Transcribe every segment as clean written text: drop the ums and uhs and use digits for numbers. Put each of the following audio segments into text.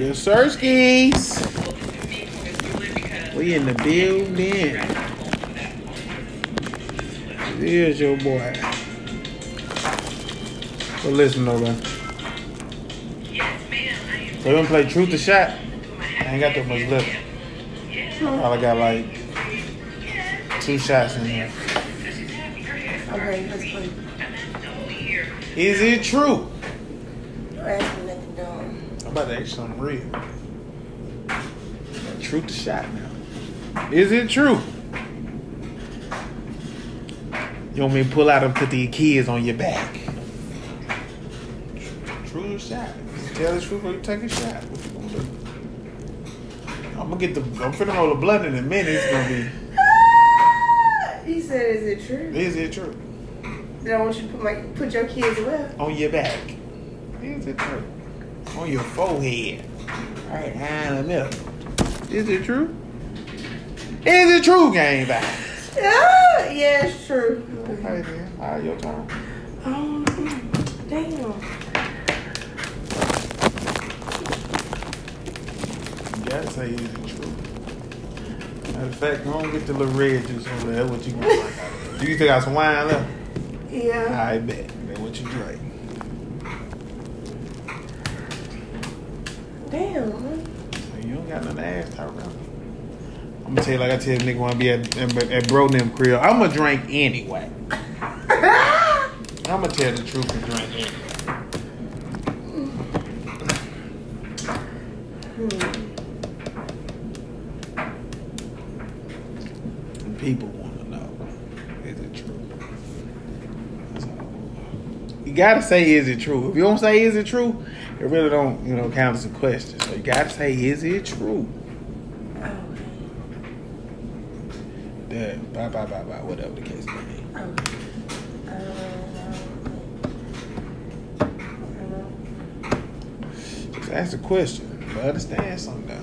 Your Surskis. We in the building. There's your boy. So listen, though, man. We're gonna play Truth or Shot. I ain't got that much left. All I got like 2 shots in here. Okay, let's play. Is it true? Don't ask me nothing dumb. I'm about to ask you something real. Truth to shot now. Is it true? You want me to pull out and put the kids on your back? True to shot. Tell the truth or you take a shot. What you gonna do? I'm gonna get the. I'm finna roll the blunt in a minute. It's gonna be. He said, "Is it true?" Is it true? Then I want you to put your kids away. On your back. Is it true? On your forehead. All right, hand them up. Is it true? Is it true, gang back? Yeah, it's true. Okay, then. All right, your turn. Damn. You gotta say, is it true? Matter of fact, go and get the little red juice over there. That's what you want. Do you still got some wine left? Yeah. I bet. Man, what you drink? Damn. You don't got nothing to ask out around me. I'm going to tell you like I tell nigga when I be at Bro Nimm Creole. I'm going to drink anyway. I'm going to tell the truth and drink anyway. People. You gotta say, is it true? If you don't say, is it true, it really don't, you know, count as a question. So you gotta say, is it true? Okay. Bye, whatever the case may be. Okay. Just ask the question, but understand something now.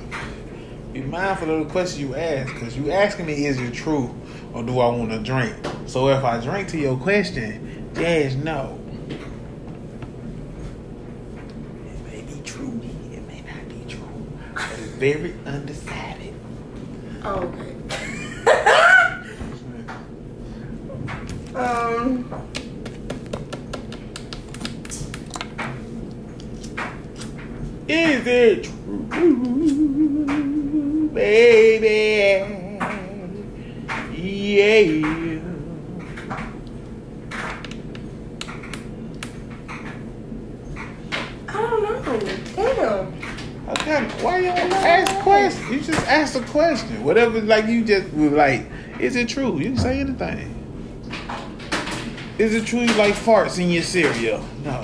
Be mindful of the question you ask, because you asking me, is it true, or do I want to drink? So if I drink to your question, yes, no. Very undecided. Oh, okay. Is it true, baby? Yeah. I don't know. Damn. Why you don't ask questions? You just ask a question. Whatever, like you just was like, is it true? You can say anything. Is it true you like farts in your cereal? No.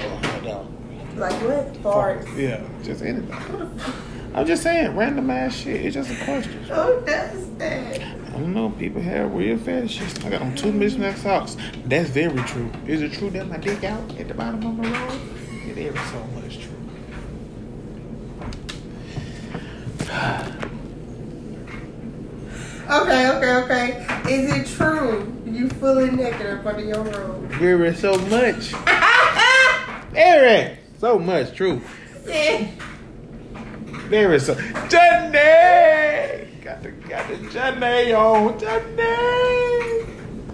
Like what? Farts? Yeah, just anything. I'm just saying, random ass shit. It's just a question. Who does that? I don't know. People have weird fetishes. I got on 2 mismatched socks. That's very true. Is it true that my dick out at the bottom of my road? It is so much true. Okay. Is it true you fully naked in front of your room? Very so much. Very so much true. Yeah. Very so. Johnny! Got the Johnny on. Johnny!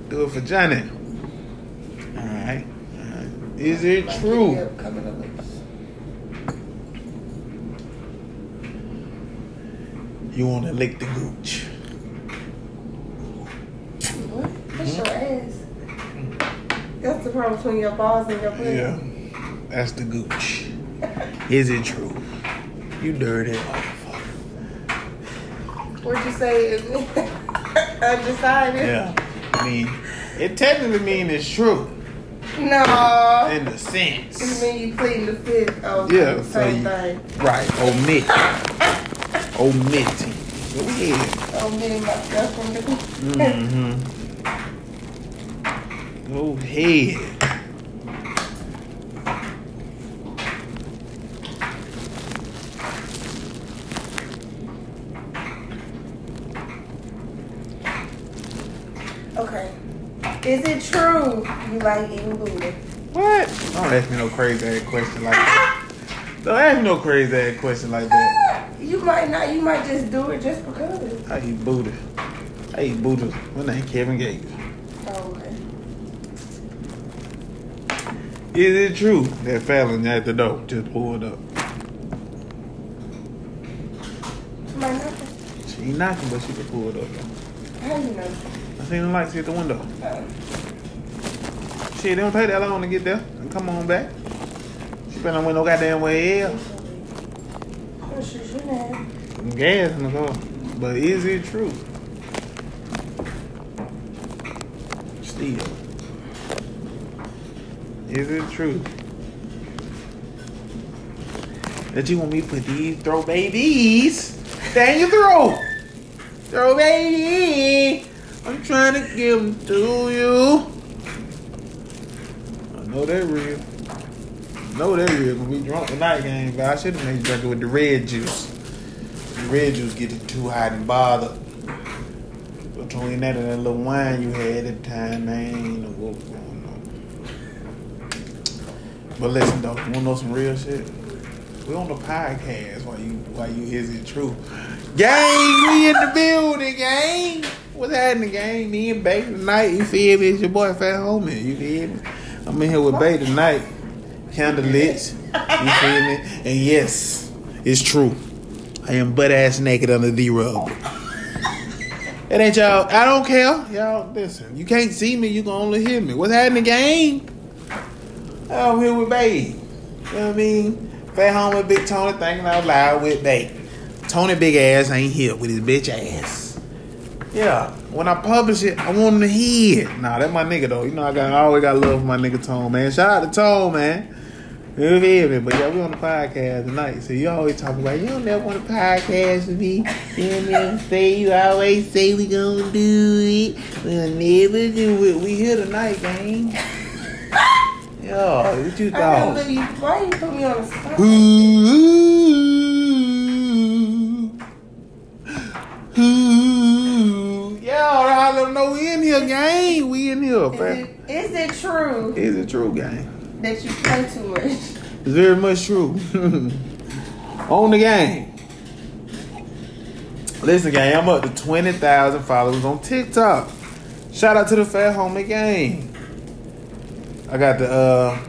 Do it for Johnny. All right. Is it true? You want to lick the gooch. What? That's your ass. That's the problem between your balls and your pussy. Yeah. That's the gooch. Is it true? You dirty motherfucker. What'd you say? Undecided? Yeah. I mean, it technically means it's true. No. In the sense. It means you pleading the fifth. Oh, yeah. The same thing. Right. Omit. Omitting. Go ahead. Omitting myself from the Go ahead. Okay. Is it true you like eating booty? What? Don't ask me no crazy ass question like that. Don't ask me no crazy ass question like that. You might not. You might just do it just because. I eat booty. I eat booty. My name Kevin Gates. Oh, okay. Is it true that Fallon at the door just pulled up? Somebody knocking? She ain't knocking, but she just pulled up. How you know? I seen the lights at the window. Oh. Shit, they don't take that long to get there. Come on back. She been on with no goddamn way else. Some gas in the car. But is it true? Still. Is it true that you want me to put these throw babies down your throat? Throw baby. I'm trying to give them to you. I know they're real. I know they're real. We drunk tonight, gang, but I should have made you drink it with the red juice. The red juice getting too hot and bothered. Between that and that little wine you had at the time, man, you know what was going on. But listen though, you wanna know some real shit? We on the podcast while you is it true. Gang, we in the building, gang. What's happening, gang? Me and Bae tonight, you feel me? It's your boy Fat Homie, you feel me? I'm in here with Bae tonight. Candle lit. You feel me? And yes, it's true. I am butt ass naked under the rug. It ain't y'all, I don't care. Y'all listen. You can't see me, you can only hear me. What's happening, gang? I'm here with Bae. You know what I mean? Fat Homie, Big Tony, thinking out loud with Bae. Tony big ass ain't here with his bitch ass. Yeah. When I publish it, I want him to hear it. Nah, that my nigga though. You know I always got love for my nigga Tone, man. Shout out to Tone, man. You hear me? But yeah, we on the podcast tonight. So you always talk about you don't never want to podcast with me. You know what I'm saying? You always say we gonna do it. We'll never do it. We here tonight, gang. Yo, what you thought? Why you put me on the spot? Ooh. Yo, I don't know. We in here, gang. We in here, fam. Is it true? Is it true, gang? That you play too much? It's very much true. On the game. Listen, gang, I'm up to 20,000 followers on TikTok. Shout out to the Fat Homie gang. I got the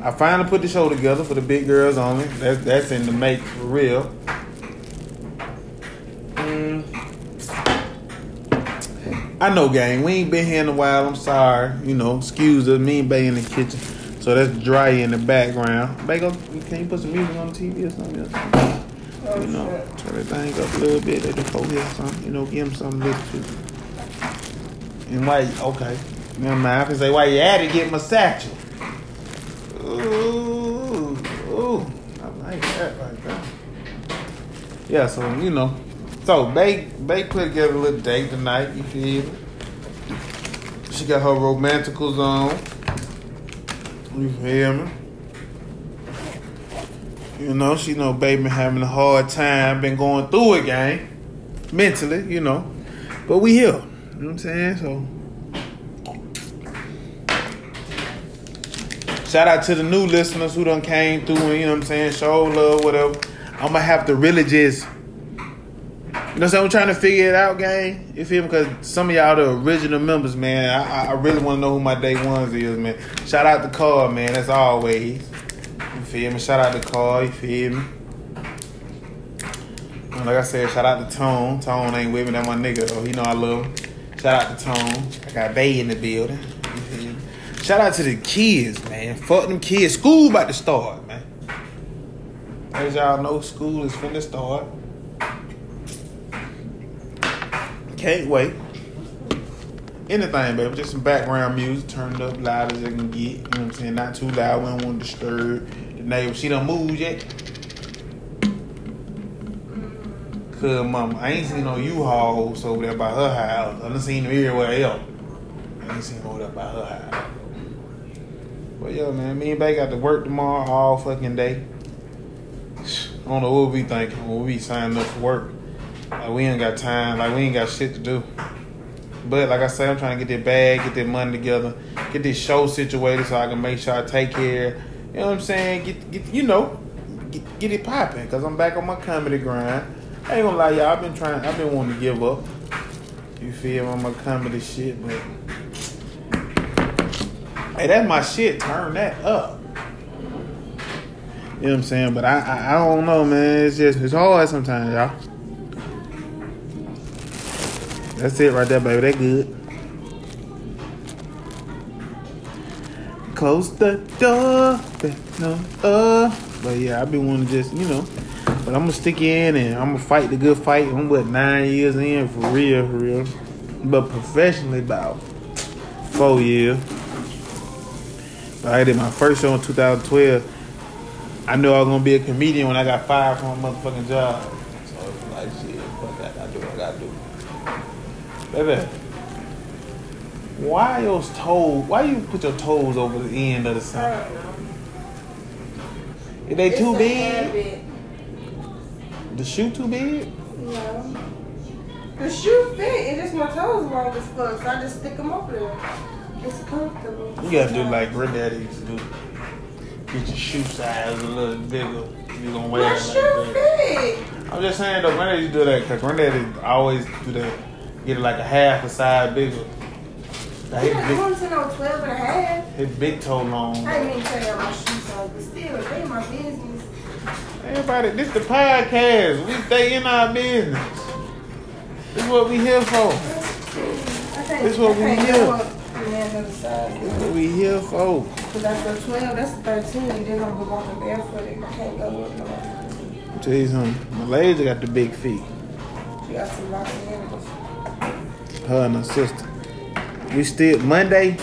I finally put the show together for the big girls only. That's in the make for real. I know, gang. We ain't been here in a while. I'm sorry. You know, excuse us. Me and Bae in the kitchen, so that's dry in the background. Bae, can you put some music on the TV or something? You know, turn the thing up a little bit. Let the folks hear something. You know, give them something little. And why? Okay, never mind. I can say why you had to get my satchel. Ooh, I like that right there. Yeah, so, you know. So, Bae put together a little date tonight, you feel me? She got her romanticals on. You feel me? You know, she know Bae been having a hard time, been going through it, gang. Mentally, you know. But we here. You know what I'm saying? So. Shout out to the new listeners who done came through and, you know what I'm saying, show love, whatever. I'm going to have to really just, you know what I'm saying, I'm trying to figure it out, gang. You feel me? Because some of y'all the original members, man. I really want to know who my day ones is, man. Shout out to Carl, man, as always. You feel me? Shout out to Carl, you feel me? And like I said, shout out to Tone. Tone ain't with me, that my nigga, though. You know I love him. Shout out to Tone. I got Bae in the building. You feel me? Shout out to the kids, man. Fuck them kids. School about to start, man. As y'all know, school is finna start. Can't wait. Anything, baby. Just some background music turned up loud as it can get. You know what I'm saying? Not too loud. We don't want to disturb the neighbor. She done moved yet? Cause mama, I ain't seen no U-Hauls over there by her house. I done seen them everywhere else. I ain't seen no over there by her house. But yo, man, me and Bae got to work tomorrow all fucking day. I don't know what we thinking when we signing up for work. Like, we ain't got time. Like, we ain't got shit to do. But, like I say, I'm trying to get that bag, get that money together, get this show situated so I can make sure I take care. You know what I'm saying? Get it popping because I'm back on my comedy grind. I ain't gonna lie, y'all. I've been wanting to give up. You feel on my comedy shit, but hey, that's my shit. Turn that up. You know what I'm saying? But I don't know, man. It's just it's hard sometimes, y'all. That's it right there, baby. That good. Close the door, but no, but yeah, I've been wanting to just, you know. But I'm going to stick in and I'm going to fight the good fight. I'm, 9 years in for real, for real. But professionally, about 4 years. But I did my first show in 2012. I knew I was going to be a comedian when I got fired from my motherfucking job. So it was like, shit, fuck that. I do what I got to do. Baby, why you put your toes over the end of the sign? If they too big? The shoe too big? No. The shoe fit, and just my toes long as fuck, so I just stick them over there. It's comfortable. You gotta do like granddaddy used to do. Get your shoe size a little bigger. You gonna wear my it shoe big. Like I'm just saying though, granddaddy used to do that, cause granddaddy always do that. Get it like a half a size bigger. Like you not going to no 12 and a half. His big toe long. I didn't even tell you my shoe size, but still, they my business. Everybody, this the podcast. We stay in our business. This is what we here for. This is what we here. This is what we here for. Cause that's the 12, that's the 13. You didn't have to go on the barefooted. I can't go with no. Tell you something. Malaysia got the big feet. She got some rocky animals. Her and her sister. We still Monday.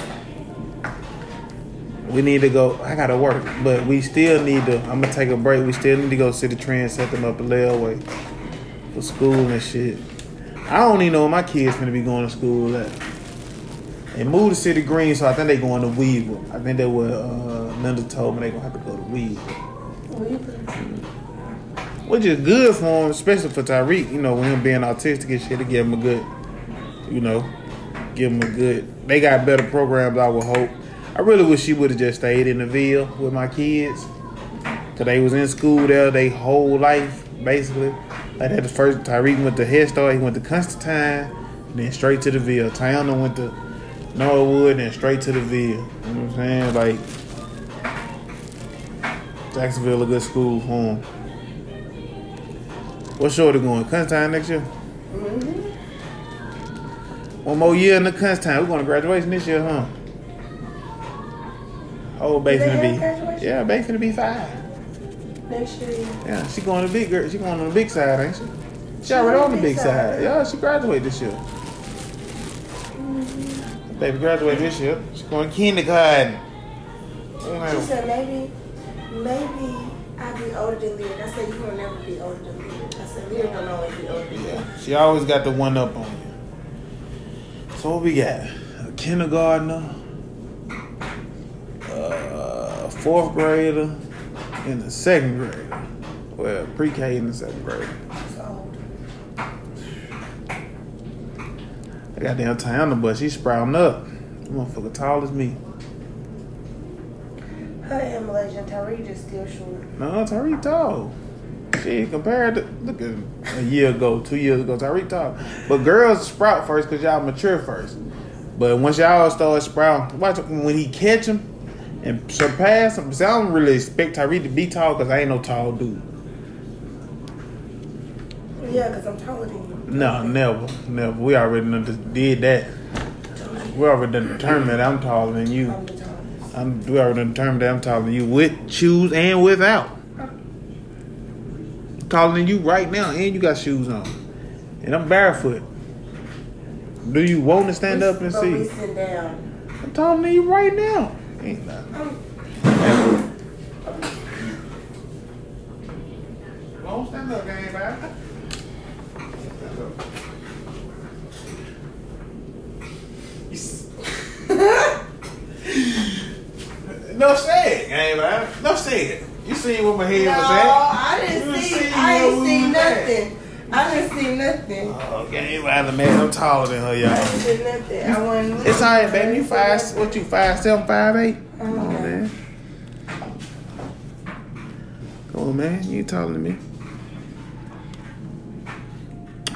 We need to go. I gotta work, but we still need to. I'm gonna take a break. We still need to go see the trend, set them up a layaway for school and shit. I don't even know where my kids gonna be going to school at. They moved to City Green, so I think they going to Weaver. I think that what Linda told me they gonna have to go to Weaver, which is good for him, especially for Tyreek. You know, with him being autistic and shit, to give him a good, you know, give him a good. They got better programs, I would hope. I really wish she would have just stayed in the Ville with my kids. Cause they was in school there their whole life, basically. Like that the first Tyreek went to Head Start, he went to Constantine, then straight to the Ville. Tiana went to Norwood and straight to the Ville. You know what I'm saying? Like Jacksonville a good school home. What shorty going? Constantine next year? Mm-hmm. One more year in the Constantine. We're going to graduation this year, huh? Oh, baby gonna be. Yeah, baby gonna be 5. Next year. Yeah, she going to the big girl. She going on the big side, ain't she? She already on the big side. Yeah, she graduated this year. Mm-hmm. Baby graduated this year. She going to kindergarten. She said maybe I'll be older than Leah. I said you will never be older than Leah. I said Leah don't always be older than Leah. Yeah, she always got the one up on you. So what we got? A kindergartner. 4th grader and the 2nd grader. Well, pre-K and the 2nd grader. That's old. I got damn Tiana, but she's sprouting up. That motherfucker tall as me. Her and Malaysia and Tyreek is still short. No, Tyreek tall. Shit, compared to, look at him, a year ago, 2 years ago, Tyreek tall. But girls sprout first because y'all mature first. But once y'all start sprouting, watch when he catch him, and surpass him. So I don't really expect Tyreek to be tall because I ain't no tall dude. Yeah, because I'm taller than you. No, never. We already did that. We already determined that I'm taller than you. I'm the tallest. We already determined that I'm taller than you with shoes and without. I'm taller than you right now, and you got shoes on, and I'm barefoot. Do you want to stand up and see? Sit down. I'm taller than you right now. Ain't nothing. Don't stand up, gang, baby. Stand up. Yes. No shade, gang, baby. No shade. You seen where my head was at? No, I didn't see. I ain't seen nothing. I didn't see nothing. Oh, gang, baby, man, I'm taller than her, y'all. I didn't see nothing. I wasn't. It's all right, baby. You 5'7", 5'8"? Come on, man. Come on, man. You taller than me.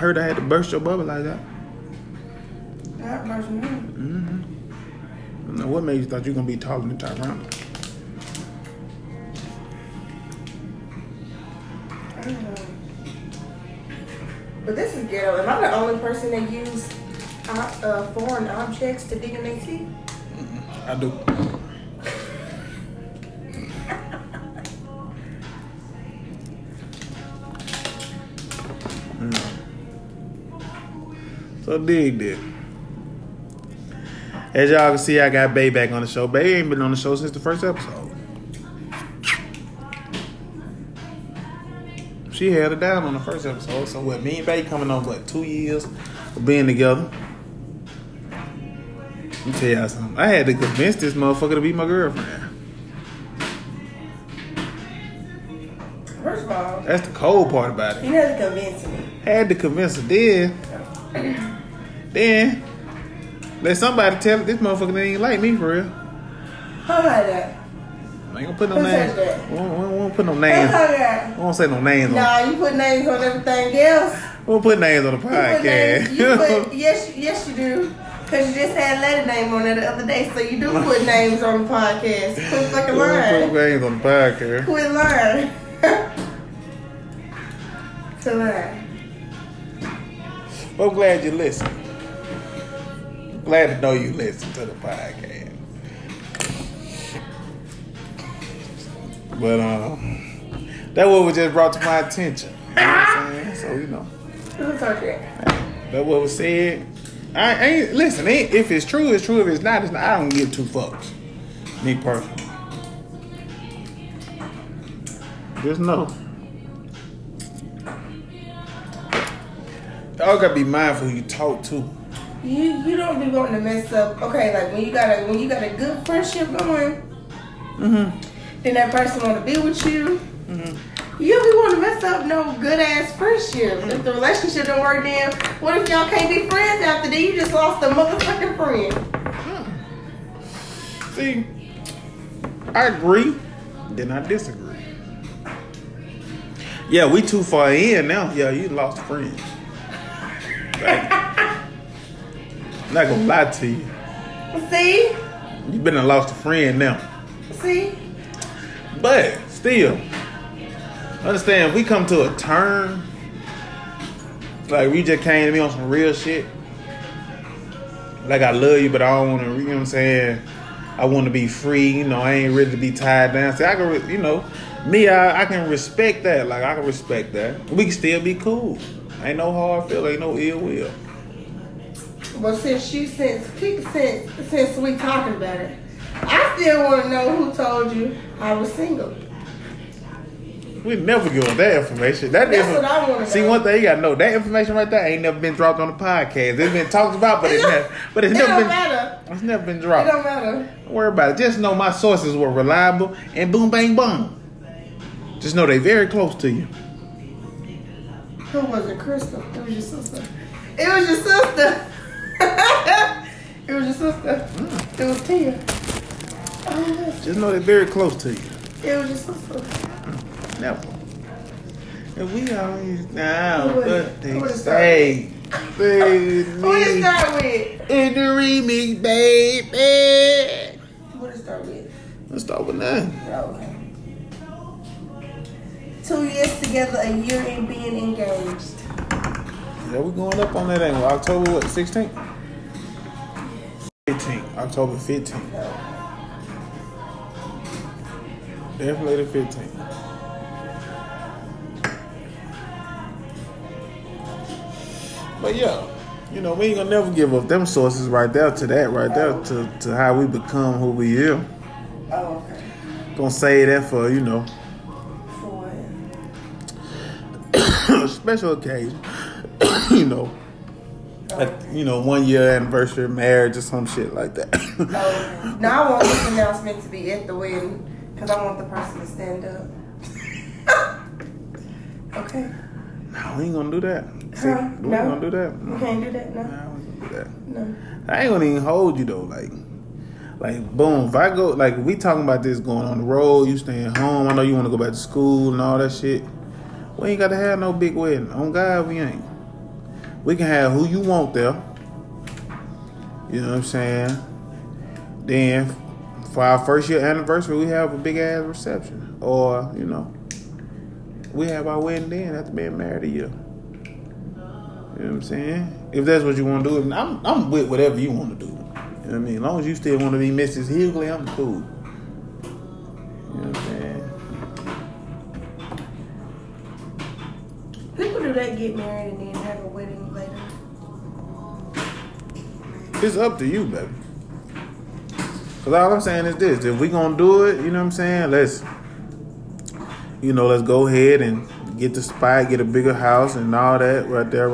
hurt I had to burst your bubble like that. That burst me. Mm-hmm. Now, what made you thought you were going to be taller than Tyrone? I don't know. But this is ghetto. Am I the only person that used foreign objects to dig in their teeth? I do. So dig this. As y'all can see, I got Bae back on the show. Bae ain't been on the show since the first episode. She held it down on the first episode. So with me and Bae coming on, what, 2 years of being together? Let me tell y'all something. I had to convince this motherfucker to be my girlfriend. First of all, that's the cold part about it. You had to convince me. Had to convince her then. Then let somebody tell this motherfucker that ain't like me for real. How about that? I ain't gonna put no names. We won't put no names. We won't say no names. Nah, you put names on everything else. We won't put names on the podcast. Yes, you do. Cause you just had a letter name on it the other day, so you do put names on the podcast. Quit fucking lying. Put names on the podcast. Quit lying. To lie. Well, I'm glad you listened. Glad to know you listened to the podcast. But that what was just brought to my attention. You know what I'm saying? So you know. That what was said. I ain't listen. If it's true, it's true. If it's not, it's not. I don't give two fucks. Me personally. Just know. Y'all gotta be mindful who you talk to. You don't be wanting to mess up. Okay, like when you got a good friendship going, then that person want to be with you. You don't be wanting to mess up no good ass friendship. If the relationship don't work, then what if y'all can't be friends after that? You just lost a motherfucking friend. See, I agree, then I disagree. Yeah, we too far in now. Yeah, you lost friends. Like, I'm not gonna lie to you. See? You been and lost a friend now. See? But still, understand, if we come to a turn, like we just came to me on some real shit. Like I love you, but I don't want to, you know what I'm saying? I want to be free, you know, I ain't ready to be tied down. See, I can, you know, me, I can respect that. Like, I can respect that. We can still be cool. Ain't no hard feeling, ain't no ill will. But since we talking about it, I still want to know who told you I was single. We never give up that information. That's what I want to know. See, one thing you got to know, that information right there ain't never been dropped on the podcast. It's been talked about, but it's never been dropped. It don't matter. Don't worry about it. Just know my sources were reliable and boom, bang, boom. Just know they very close to you. Who was it? Crystal. It was your sister. It was your sister. It was your sister. It was Tia. Just know they're very close to you. It was your sister. Never. And we always now what they say. What did it start with? In the remix, baby. What did it start with? Let's start with that. Okay. 2 years together, a year in being engaged. Yeah, we're going up on that angle. October what, 16th? 15th. October 15th. Definitely the 15th. But yeah, you know, we ain't gonna never give up them sources right there to that, right there to how we become who we are. Oh, okay. Gonna say that for, you know. For what? Special occasion. You know. Okay. Like, you know, 1 year anniversary of marriage or some shit like that. Okay. Now I want this announcement to be at the wedding because I want the person to stand up. Okay. No, we ain't gonna do that. See, we ain't gonna do that. No. We can't do that. No, nah, we can't do that. No, I ain't gonna even hold you though. Like, boom. If I go, like, we talking about this going on the road. You staying home. I know you want to go back to school and all that shit. We ain't got to have no big wedding. On God, we ain't. We can have who you want there. You know what I'm saying? Then for our first year anniversary, we have a big ass reception. Or, you know, we have our wedding then after being married a year. You know what I'm saying? If that's what you want to do, I'm with whatever you want to do. You know what I mean? As long as you still want to be Mrs. Higley, I'm cool. You know what I'm saying? People do that, get married and then have a wedding later. It's up to you, baby. Because all I'm saying is this. If we going to do it, you know what I'm saying? Let's go ahead and get the spot, get a bigger house and all that right there,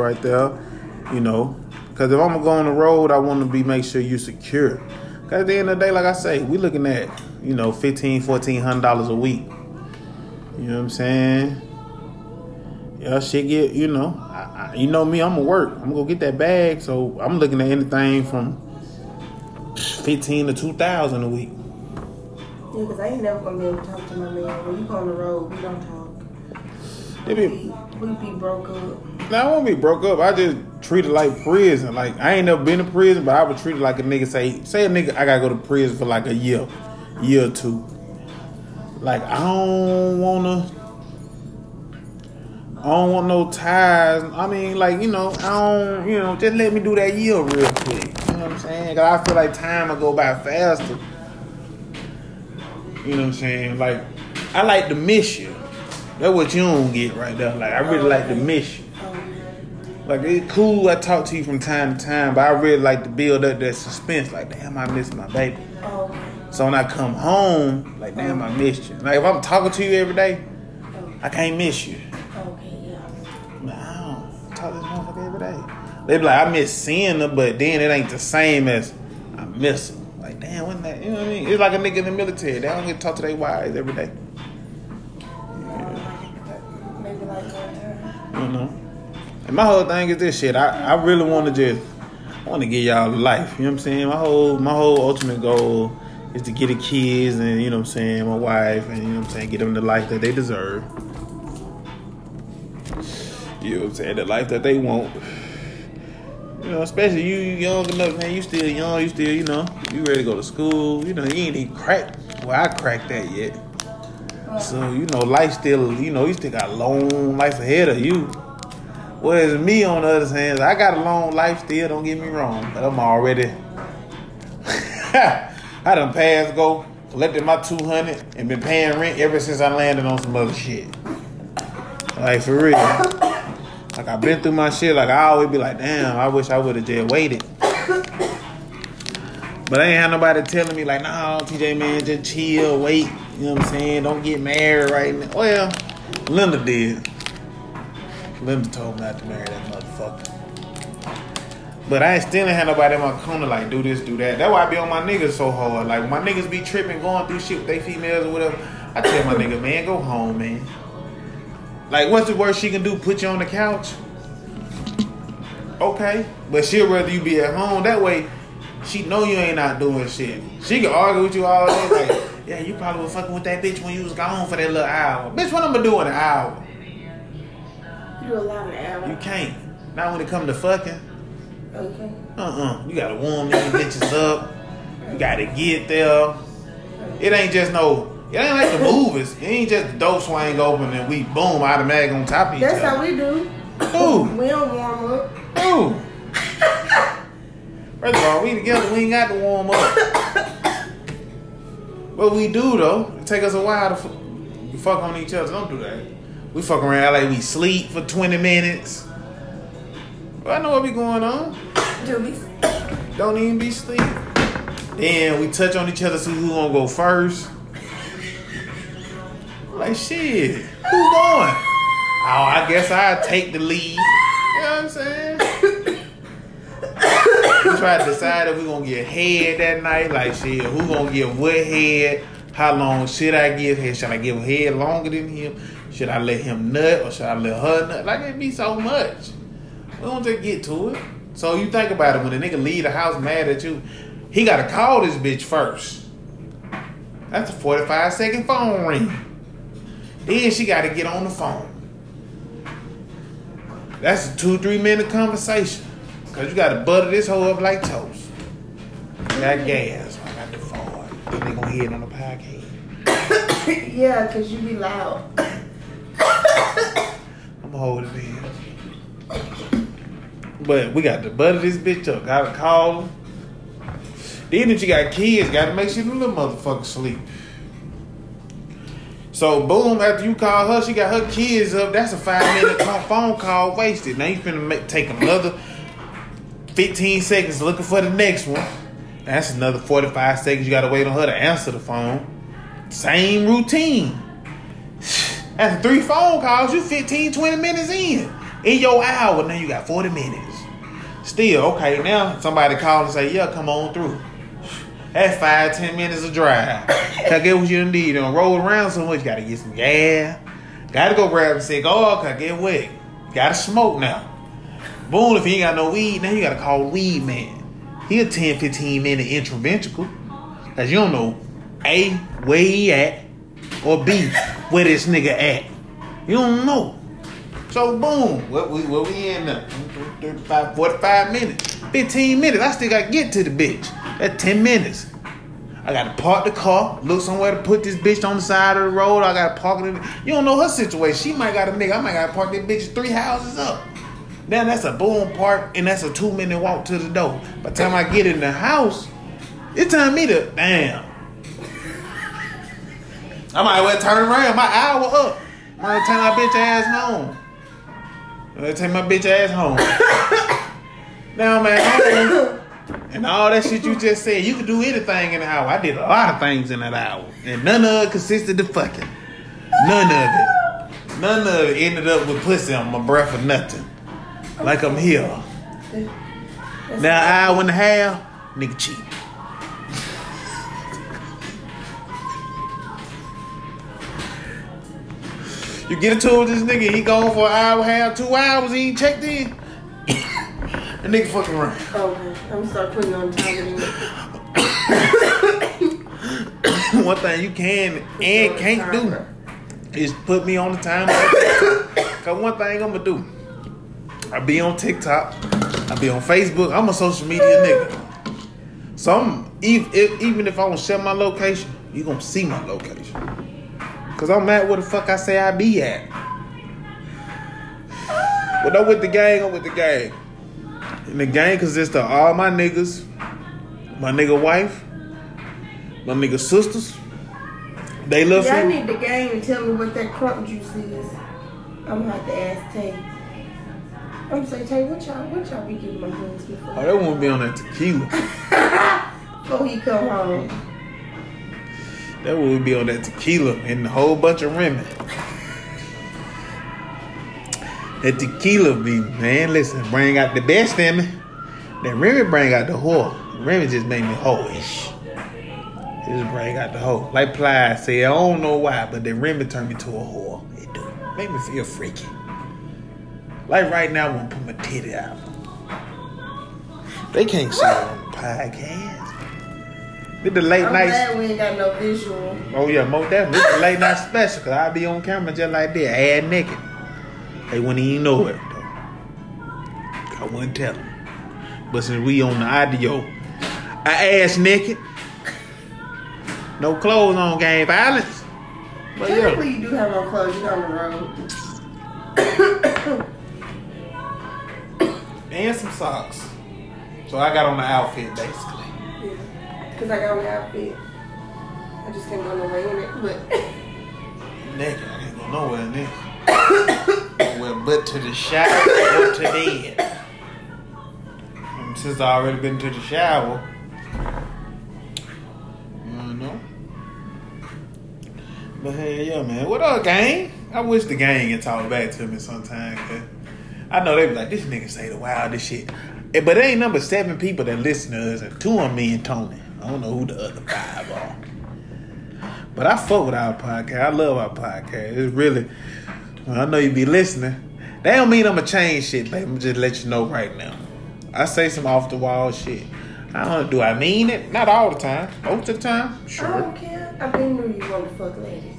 you know. Because if I'm going to go on the road, I want to make sure you're secure. Because at the end of the day, like I say, we looking at, you know, $1,500, $1,400 a week. You know what I'm saying? Y'all shit get, you know, you know me, I'm going to work. I'm going to get that bag. So I'm looking at anything from $1,500 to $2,000 a week. Yeah, because I ain't never going to be able to talk to my man. When you go on the road, we don't talk. We'd be broke up. Now I won't be broke up. I just treat it like prison. Like I ain't never been to prison, but I would treat it like a nigga. Say a nigga, I gotta go to prison for like a year or two. Like I don't want no ties. I mean, like, you know, just let me do that year real quick. You know what I'm saying? Cause I feel like time will go by faster. You know what I'm saying? Like I like to miss you. That's what you don't get right there. Like, I really like to miss you. Like, it's cool I talk to you from time to time, but I really like to build up that suspense. Like, damn, I miss my baby. So when I come home, like, damn, I missed you. Like, if I'm talking to you every day, I can't miss you. Okay, yeah. Like, I don't talk to this motherfucker every day. They be like, I miss seeing her, but then it ain't the same as I miss her. Like, damn, wasn't that? You know what I mean? It's like a nigga in the military. They don't get to talk to their wives every day. You know, and my whole thing is this shit. I really want to I want to give y'all life. You know what I'm saying? My whole ultimate goal is to get the kids and, you know what I'm saying, my wife and, you know what I'm saying, get them the life that they deserve. You know what I'm saying? The life that they want. You know, especially you young enough, man. You still young. You still, you know, you ready to go to school. You know, you ain't even cracked. Well, I cracked that yet. So, you know, life still, you know, you still got a long life ahead of you. Whereas me, on the other hand, I got a long life still, don't get me wrong. But I'm already, I done passed go, collected my $200 and been paying rent ever since I landed on some other shit. Like, for real. Like, I've been through my shit. Like, I always be like, damn, I wish I would have just waited. But I ain't had nobody telling me, like, nah, TJ, man, just chill, wait. You know what I'm saying? Don't get married right now. Well, Linda did. Linda told me not to marry that motherfucker. But I still ain't had nobody in my corner like, do this, do that. That's why I be on my niggas so hard. Like, my niggas be tripping, going through shit with they females or whatever. I tell my nigga, man, go home, man. Like, what's the worst she can do? Put you on the couch? Okay. But she'd rather you be at home. That way, she know you ain't out doing shit. She can argue with you all day, like, yeah, you probably was fucking with that bitch when you was gone for that little hour. Bitch, what I'm gonna do in an hour? You do a lot in an hour. You can't. Not when it come to fucking. Okay. You gotta warm these bitches up. You gotta get there. It ain't like the movies. It ain't just the dope swing open and we boom automatic on top of each other. That's how we do. Ooh. We don't warm up. Ooh. First of all, we together, we ain't got to warm up. But we do, though. It take us a while to fuck on each other. Don't do that. We fuck around like we sleep for 20 minutes. Well, I know what be going on. Don't even be sleep. Then we touch on each other, see who gonna go first. Like, shit, who going? Oh, I guess I'll take the lead. You know what I'm saying? We try to decide if we gonna get head that night. Like, shit, who gonna get what head? How long should I give head? Should I give head longer than him? Should I let him nut or should I let her nut? Like, it be so much. We don't just get to it. So you think about it, when a nigga leave the house mad at you, he gotta call this bitch first. That's a 45-second phone ring. Then she gotta get on the phone. That's a 2-3 minute conversation. Cause you gotta butter this hoe up like toast. I got gas, I got the Ford. Then they gonna hear it on the podcast. Yeah, cause you be loud. I'ma hold it in. But we got to butter this bitch up. Gotta call them. Even if you got kids, gotta make sure the little motherfucker sleep. So boom, after you call her, she got her kids up. That's a 5 minute phone call wasted. Now you finna take another 15 seconds looking for the next one. That's another 45 seconds you gotta wait on her to answer the phone. Same routine. After 3 phone calls, you 15, 20 minutes in. In your hour, now you got 40 minutes. Still, okay, now somebody call and say, yeah, come on through. That's 5-10 minutes of drive. Can I get what you need? Don't roll around so much. You gotta get some gas. Gotta go grab a cigar. Can I get wet? Gotta smoke now. Boom, if you ain't got no weed, now you gotta call weed man. He a 10-15 minute intervention. Cause you don't know A, where he at, or B, where this nigga at. You don't know. So boom, what we in now? 35, 45 minutes, 15 minutes. I still gotta get to the bitch. That's 10 minutes. I gotta park the car, look somewhere to put this bitch on the side of the road. I gotta park it. You don't know her situation. She might got a nigga. I might gotta park that bitch 3 houses up. Now that's a boom park, and that's a 2-minute walk to the door. By the time I get in the house, it's time me to, damn. I might well turn around. My hour up. I'm gonna take my bitch ass home. I'm gonna take my bitch ass home. Now, man, and all that shit you just said, you could do anything in an hour. I did a lot of things in that hour, and none of it consisted of fucking. None of it ended up with pussy on my breath or nothing. Like I'm here. Now an hour and a half, nigga cheap. You get into it with this nigga, he gone for an hour and a half, 2 hours, he ain't checked in. That nigga fucking around. Oh, okay. I'm start putting on time. One thing you can and can't do is put me on the time. Cause one thing I'ma do, I be on TikTok, I be on Facebook. I'm a social media nigga. So I'm, even if I don't share my location, you gonna see my location. Cause I'm at where the fuck I say I be at. When I'm with the gang, I'm with the gang. And the gang consists of all my niggas, my nigga wife, my nigga sisters. They love y'all food. Need the gang to tell me what that crump juice is. I'm gonna have to ask Tay. I'm gonna say, Tay, what y'all be giving my hands before? Oh, that won't be on that tequila. Before he come home. That would be on that tequila and a whole bunch of Remy. That tequila be, man, listen, bring out the best in me. That Remy bring out the whore. Remy just made me hoish. Just bring out the hoe. Like Ply said, I don't know why, but that Remy turned me to a whore. It do. Make me feel freaky. Like right now, I want to put my titty out. They can't see it on the podcast. It's the late night. I'm glad we ain't got no visual. Oh, yeah, most definitely. It's the late night special, because I'll be on camera just like that, ass naked. They wouldn't even know it though. I wouldn't tell them. But since we on the audio, I ass naked, no clothes on, gang violence. But technically, you do have no clothes. You're on the road. And some socks. So I got on my outfit basically. Yeah, because I got my outfit. I just can't go nowhere in it, but naked. I can't go nowhere in it. Well, but to the shower or to bed. And since I already been to the shower, I don't know. But hey, yeah, man. What up, gang? I wish the gang had talked back to me sometime. I know they be like, this nigga say the wildest shit. But there ain't number 7 people that listen to us, and 2 of them me and Tony. I don't know who the other 5 are. But I fuck with our podcast. I love our podcast. It's really... I know you be listening. That don't mean I'm going to change shit, baby. I'm going to just let you know right now. I say some off-the-wall shit. I don't know. Do I mean it? Not all the time. Most of the time, sure. I don't care. I been knew you wanted to fuck ladies.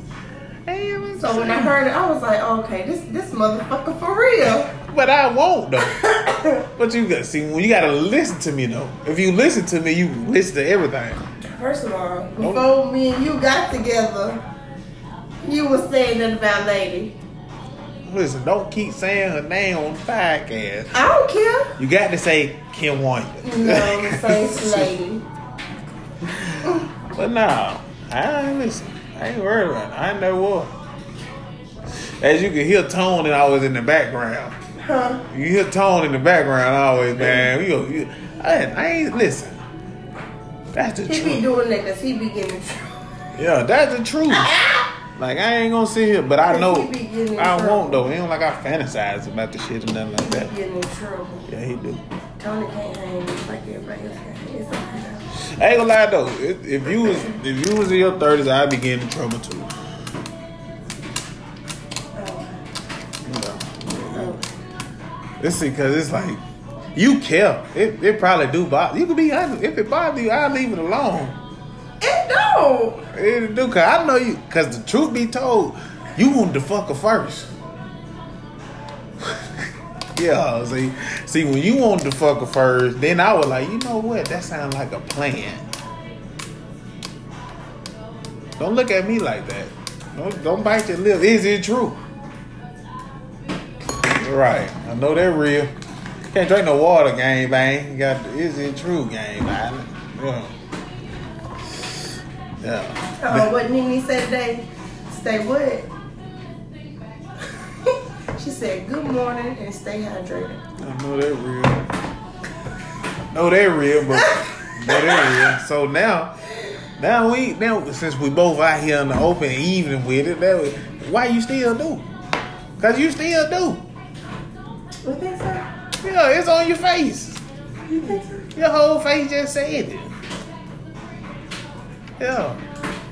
Hey, so when I heard it, I was like, okay, this motherfucker for real. But I won't though. But you gotta see when you gotta listen to me though. If you listen to me, you listen to everything. First of all, before me and you got together, you was saying nothing about lady. Listen, don't keep saying her name on the podcast. I don't care. You got to say Kim Wanda. No, first lady. But no, I ain't worried about it. I know what. As you can hear Tony always in the background. Huh? You hear Tony in the background always, man. I ain't listen. That's the truth. He be doing that because he be getting. Yeah, that's the truth. Like, I ain't gonna sit here, but I know I won't though. It ain't like I fantasize about the shit or nothing like that. He getting in trouble. Yeah, he do. Tony can't hang like everybody else can. It's okay though. I ain't gonna lie though. If you was in your 30s, I'd be getting in trouble too. Oh. Let's see, cause it's like you care. It probably do bother. You can be honest. If it bothers you, I'll leave it alone. It don't. It do, cause I know you. Cause the truth be told, you wanted to fuck her first. Yeah, see, when you wanted to fuck her first, then I was like, you know what? That sounds like a plan. Don't look at me like that. Don't bite your lip. Is it true? Right. I know they're real. Can't drink no water, gang bang. You got. Is it true, gang bang? Yeah. Yeah. Oh, what Nene said today? Stay what? She said, good morning and stay hydrated. I know they're real. No, they're real, but no, they're real. So now since we both out here in the open evening with it, why you still do? Cause you still do. You think so? Yeah, it's on your face. You think so? Your whole face just said it. Yeah,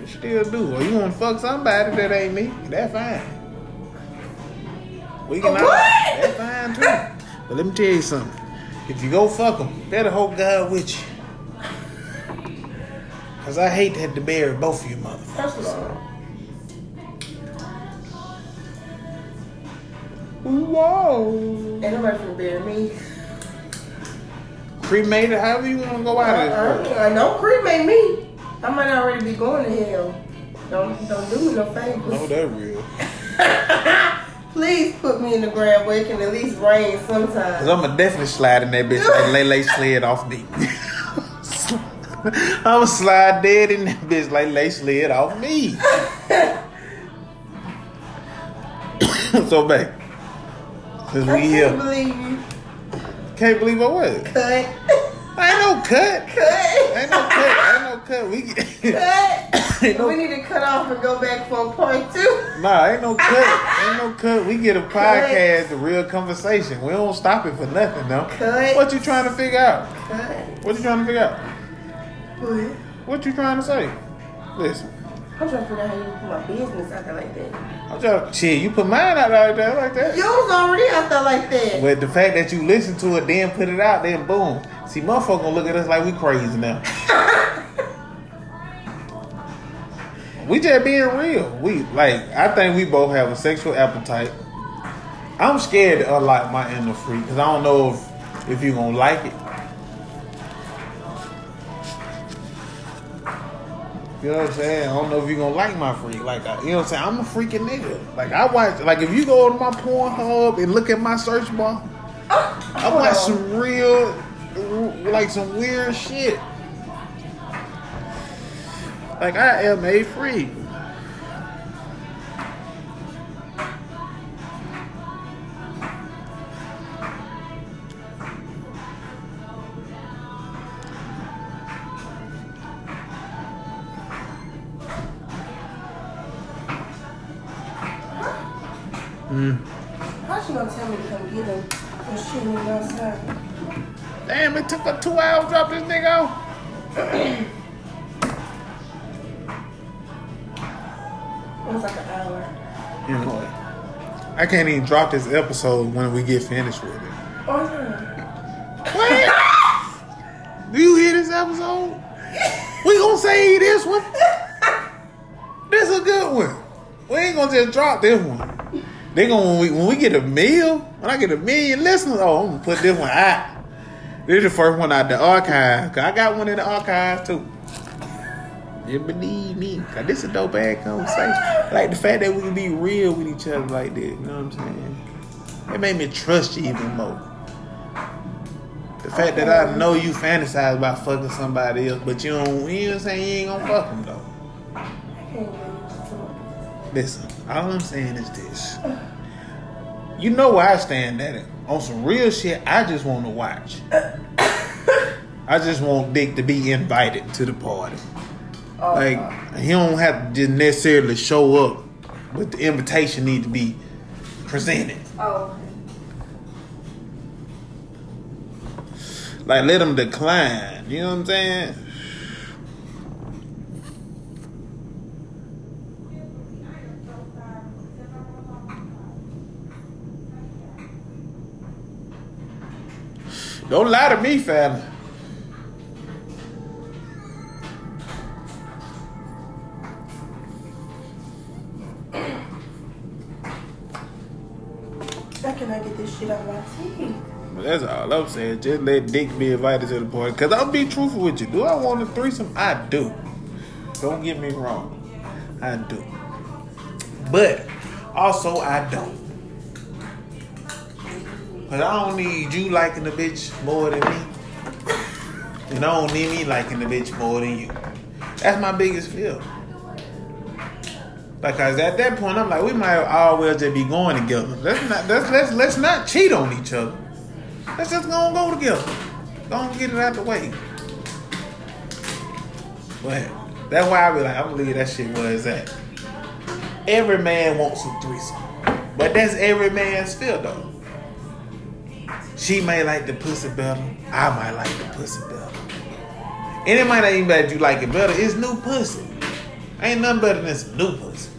you still do. Or you want to fuck somebody that ain't me? That's fine. We can. What? That's fine too. But let me tell you something. If you go fuck them, better hope God with you. Cause I hate to have to bury both of you motherfuckers. That's what's up. Whoa! Ain't nobody gonna bury me. Cremated? However you want to go out of this? Don't cremate me. I might already be going to hell. Don't do me no favors. No, that real. Please put me in the ground where it can at least rain sometimes. Cause I'ma definitely slide in that bitch like Lele slid off me. I'ma slide dead in that bitch like Lele slid off me. So babe, since we here, can't believe I was. Cut. Ain't no cut. Cut. Ain't no cut. Cut. We need to cut off and go back for a part two. Nah, ain't no cut. Ain't no cut. We get a podcast, a real conversation. We don't stop it for nothing, though. Cut. What you trying to figure out? Cut. What you trying to figure out? What? What you trying to say? Listen. I'm trying to figure out how you put my business out there like that. I'm trying to... Shit, you put mine out there like that. You was already out there like that. But the fact that you listen to it, then put it out, then boom. See, motherfucker gonna look at us like we crazy now. We just being real. I think we both have a sexual appetite. I'm scared to unlock my inner freak because I don't know if you gonna like it. You know what I'm saying? I don't know if you gonna like my freak. You know what I'm saying? I'm a freaking nigga. If you go to my Pornhub and look at my search bar, I watch some real, some weird shit. I am a freak. How's she gonna tell me to come get him? Cause she was outside. Damn, it took her 2 hours to drop this nigga off. It was like an hour. I can't even drop this episode when we get finished with it. Oh, yeah. Wait. Do you hear this episode? We gonna save this one. This a good one. We ain't gonna just drop this one. They gonna when we get a meal, When I get 1 million listeners, oh, I'm going to put this one out. This is the first one out the archive. Because I got one in the archive, too. You believe me. Because this is a dope-ass conversation. Like, the fact that we can be real with each other like that. You know what I'm saying? It made me trust you even more. The fact that I know you fantasize about fucking somebody else, but you don't, you know what I'm saying? You ain't going to fuck them, though. Listen, all I'm saying is this. You know where I stand at it. On some real shit, I just want to watch. I just want Dick to be invited to the party. Oh, like, he don't have to just necessarily show up, but the invitation needs to be presented. Oh. Like, let him decline. You know what I'm saying? Don't lie to me, fella. How can I get this shit out of my teeth? Well, that's all I'm saying. Just let Dick be invited to the party. Because I'll be truthful with you. Do I want a threesome? I do. Don't get me wrong. I do. But also, I don't. Cause I don't need you liking the bitch more than me, and I don't need me liking the bitch more than you. That's my biggest fear. Because at that point, I'm like, we might always just be going together. Let's not cheat on each other. Let's just go together. Don't get it out the way. But that's why I be like, I'm gonna leave that shit where it's at. Every man wants a threesome, but that's every man's fear though. She may like the pussy better. I might like the pussy better. And it might not even be that you like it better. It's new pussy. Ain't nothing better than some new pussy.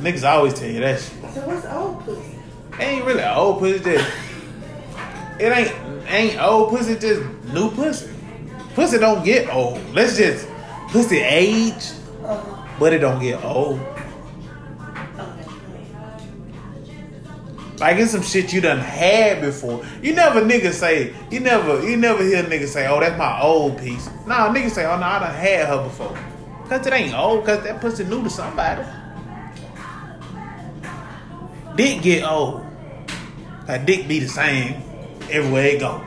Niggas always tell you that shit. So what's old pussy? Ain't really old pussy. Just it ain't old pussy. Just new pussy. Pussy don't get old. Let's just pussy age, but it don't get old. Like, it's some shit you done had before. You never niggas say, you never hear niggas say, oh, that's my old piece. Nah, niggas say, oh, no, I done had her before. Because it ain't old, because that pussy new to somebody. Dick get old. Like, dick be the same everywhere it go.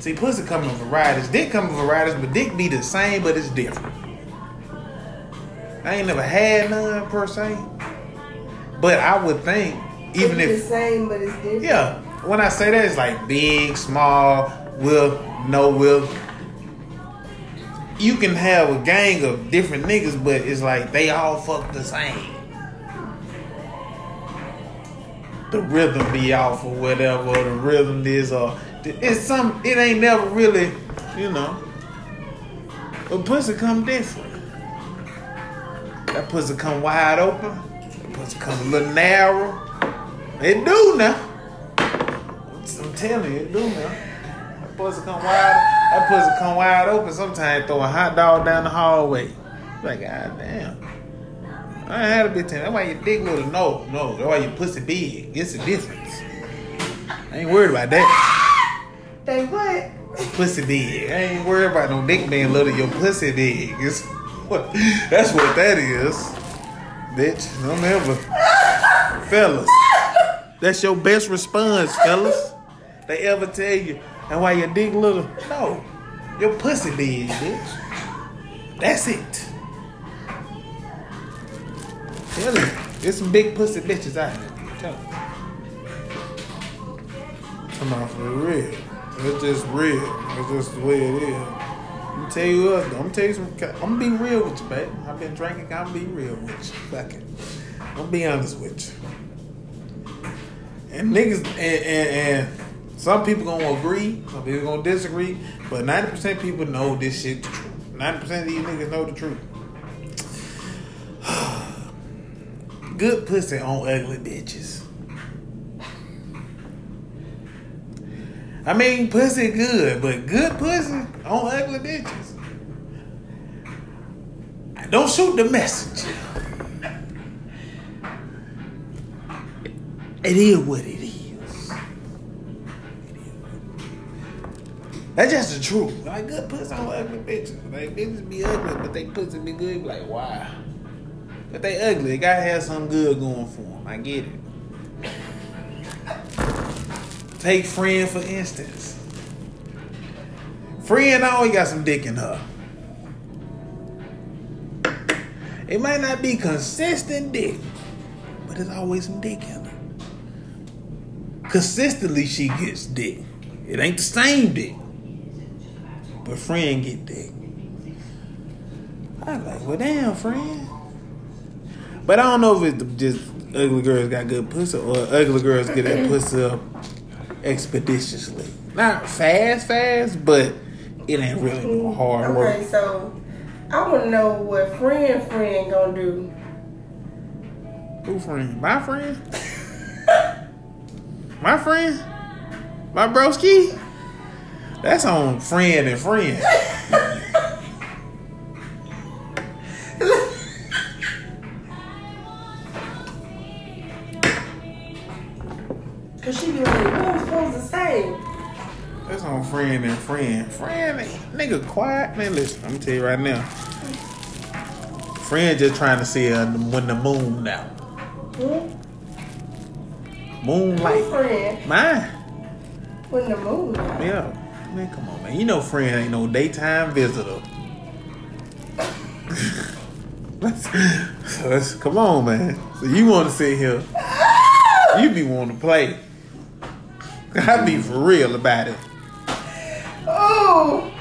See, pussy come in varieties. Dick come in varieties, but dick be the same, but it's different. I ain't never had none, per se. But I would think, even if it's the same, but it's different. Yeah, when I say that, it's like big, small, with, no with. You can have a gang of different niggas, but it's like they all fuck the same. The rhythm be off or whatever the rhythm is, or it's some. It ain't never really, you know. But pussy come different. That pussy come wide open. That pussy come a little narrow. It do now. I'm telling you, it do now. That pussy come wide open. Sometimes throw a hot dog down the hallway. Like, god damn. I had a bit. That's why your dick little. No. That's why your pussy big. It's a difference. I ain't worried about that. They what? Pussy big. I ain't worried about no dick being little. Your pussy big. That's what that is, bitch. Don't ever, fellas. That's your best response, fellas. They ever tell you, and why your dick little? No, your pussy big, bitch. That's it. Tell you, there's some big pussy bitches out here. Tell them. Come on, for real. It's just real. It's just the way it is. I'm gonna tell you what. I'm gonna tell you some. I'm gonna be real with you, babe. I've been drinking. I'm gonna be real with you. Fuck it. I'm gonna be honest with you. And niggas, and some people gonna agree, some people gonna disagree, but 90% of people know this shit the truth. 90% of these niggas know the truth. Good pussy on ugly bitches. I mean, pussy good, but good pussy on ugly bitches. Don't shoot the messenger. It is what it is. That's just the truth. Like, good pussy on ugly bitches. Like, bitches be ugly, but they pussy be good. Like, why? But they ugly. They gotta have something good going for them. I get it. Take Friend, for instance. Friend always got some dick in her. It might not be consistent dick, but there's always some dick in her. Consistently, she gets dick. It ain't the same dick, but Friend get dick. I like, well, damn, Friend. But I don't know if it's just ugly girls got good pussy or ugly girls get that pussy up expeditiously. Not fast, but it ain't really no hard work. Okay, so I want to know what friend gonna do. Who friend? My friend? My friend? My broski? That's on Friend and Friend. Cause she be like, what supposed to say? That's on Friend and Friend. Friend, nigga, quiet. Man, listen, I'm gonna tell you right now. Friend just trying to see when the moon out. Hmm? Moonlight. My friend. Mine. When the moon out. Yeah. Man, come on, man. You know Friend ain't no daytime visitor. Come on, man. So you want to sit here. You be wanting to play. I be for real about it. Oh.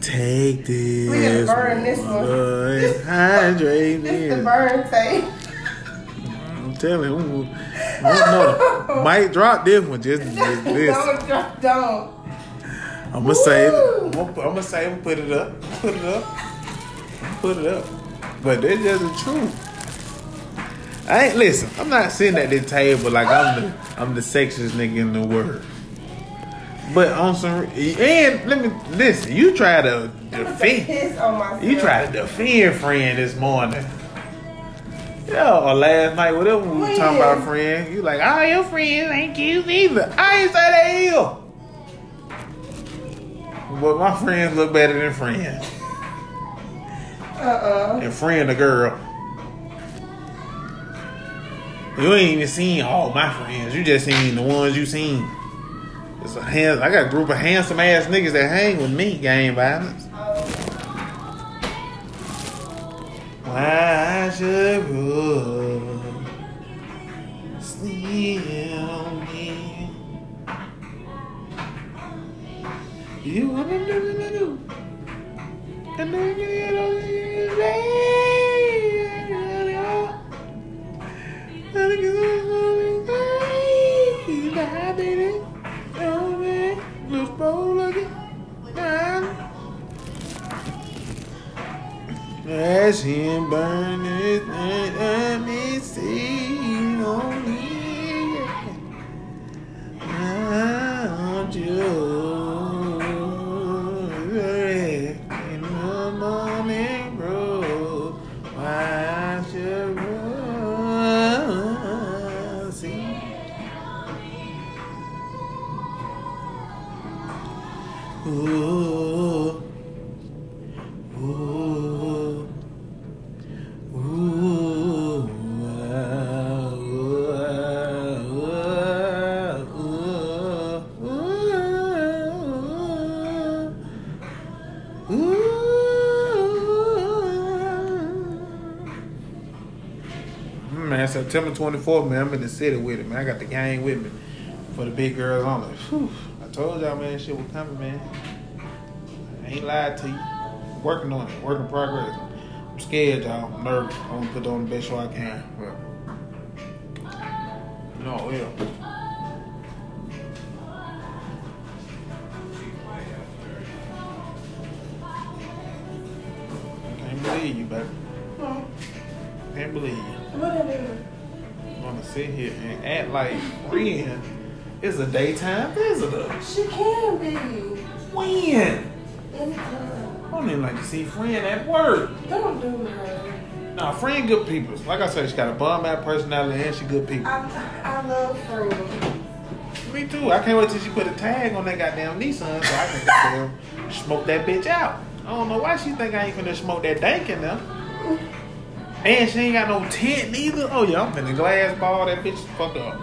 Take this. We gotta burn this one. Hydrate this. This the burn tape. I'm telling you. No. Might drop this one. Just this. Don't. I'm gonna save it. I'm gonna save it. Put it up. But that's just the truth. I ain't listen. I'm not sitting at this table like I'm the sexiest nigga in the world. But on some and let me listen. You try to defend. You try to defend Friend this morning. Yo, or last night, whatever we were talking about Friend. You like, all your friends ain't cute either. I ain't say they ill. But my friends look better than Friend. And Friend a girl. You ain't even seen all my friends. You just seen the ones you seen. I got a group of handsome ass niggas that hang with me. Gang violence. Why should run still me? You wanna do and then get on Ash him burn it and let me see only around you in the morning, bro. Why should I see? Ooh. September 24th, man, I'm in the city with it, man. I got the gang with me for the big girls on it. Whew. I told y'all, man, shit was coming, man. I ain't lied to you. I'm working on it. Work in progress. I'm scared, y'all. I'm nervous. I'm going to put on the best show I can. But, you know, I will. I can't believe you, baby. No. I can't believe you. Sit here and act like Friend is a daytime visitor. She can be. When? Anytime. I don't even like to see Friend at work. Don't do her. Nah, Friend good people. Like I said, she got a bum-ass personality and she good people. I love Friend. Me too. I can't wait till she put a tag on that goddamn Nissan so I can goddamn smoke that bitch out. I don't know why she think I ain't finna smoke that dank in there. And she ain't got no tent neither. Oh yeah, I'm finna glass ball that bitch the fuck up.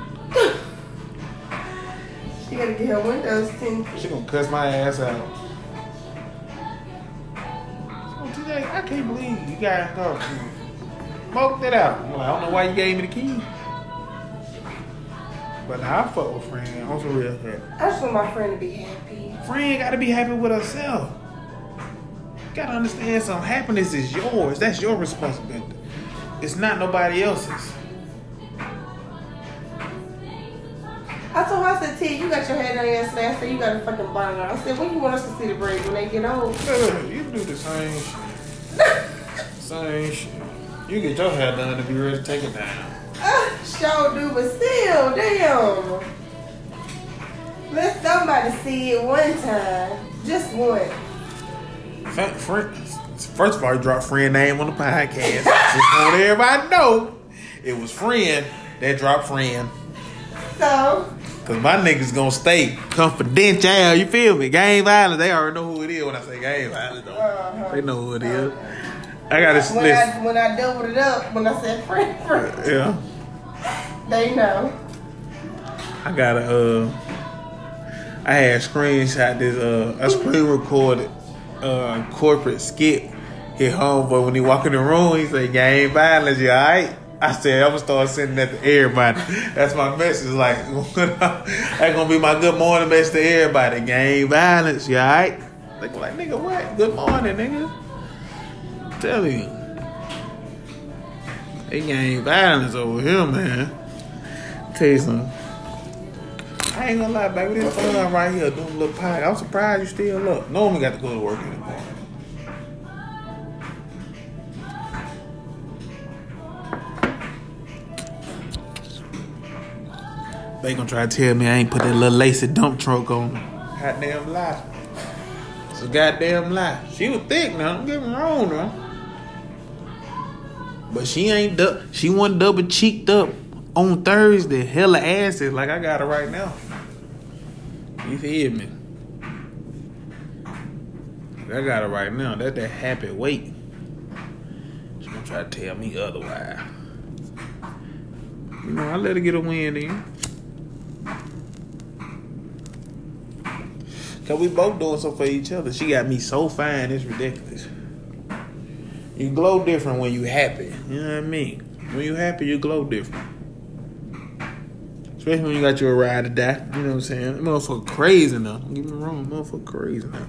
She gotta get her windows tinted. She gonna cuss my ass out. So today, I can't believe you guys smoked it out. I'm like, I don't know why you gave me the key. But now I fuck with friend. I'm so real happy. I just want my friend to be happy. Friend gotta be happy with herself. You gotta understand some happiness is yours. That's your responsibility. It's not nobody else's. I told her, I said, T, you got your head on yesterday. I said, you got a fucking bonnet on. I said, when you want us to see the braids when they get old? You do the same shit. Same shit. You get your hair done to be ready to take it down. Sure do, but still, damn. Let somebody see it one time. Just one. First of all, you dropped friend name on the podcast. Just want everybody know it was friend that dropped friend. So, cause my niggas gonna stay confidential. You feel me? Gang violence. They already know who it is when I say gang violence. Though they know who it is. I gotta listen. When I doubled it up, when I said friend, yeah. They know. I got a, I had screenshot this, I screen recorded, corporate skit. His homeboy, when he walk in the room, he said, "Game violence, you alright?" I said, I'm gonna start sending that to everybody. That's my message. Like, that's gonna be my good morning message to everybody. Game violence, you alright? They go like, nigga, what? Good morning, nigga. I'm telling you. They ain't violence over here, man. Tell you something. I ain't gonna lie, baby. This fun right here doing a little pie. I'm surprised you still up. No one got to go to work anymore. They gonna try to tell me I ain't put that little lacy dump truck on. Goddamn lie. It's a goddamn lie. She was thick now. Don't get me wrong now. But she ain't she wasn't double cheeked up on Thursday. Hella asses like I got her right now. You feel me? I got her right now. That's that happy weight. She gonna try to tell me otherwise. You know, I let her get a win in. Cause we both doing so for each other. She got me so fine, it's ridiculous. You glow different when you happy. You know what I mean? When you happy, you glow different. Especially when you got your ride or die. You know what I'm saying? That motherfucker crazy now. Don't get me wrong. Motherfucker crazy now.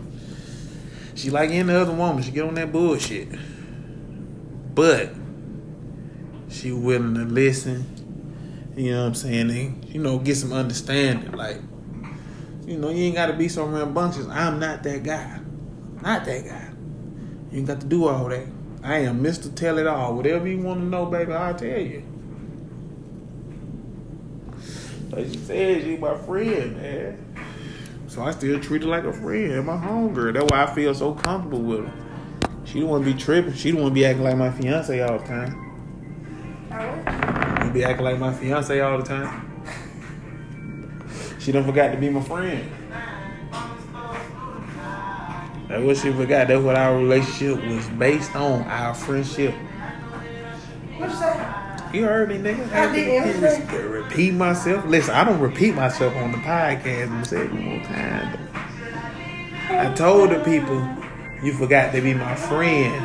She like any other woman. She get on that bullshit. But she willing to listen. You know what I'm saying? And, you know, get some understanding. Like, you know, you ain't got to be so rambunctious. I'm not that guy. Not that guy. You ain't got to do all that. I am Mr. Tell It All. Whatever you want to know, baby, I'll tell you. Like she said, she my friend, man. So I still treat her like a friend. My homegirl. That's why I feel so comfortable with her. She don't want to be tripping. She don't want to be acting like my fiance all the time. Oh? You be acting like my fiance all the time. She done forgot to be my friend. That's what she forgot. That's what our relationship was based on. Our friendship. What'd you say? You heard me, nigga. I didn't repeat myself. Listen, I don't repeat myself on the podcast. I'm saying it one time. I told the people, you forgot to be my friend.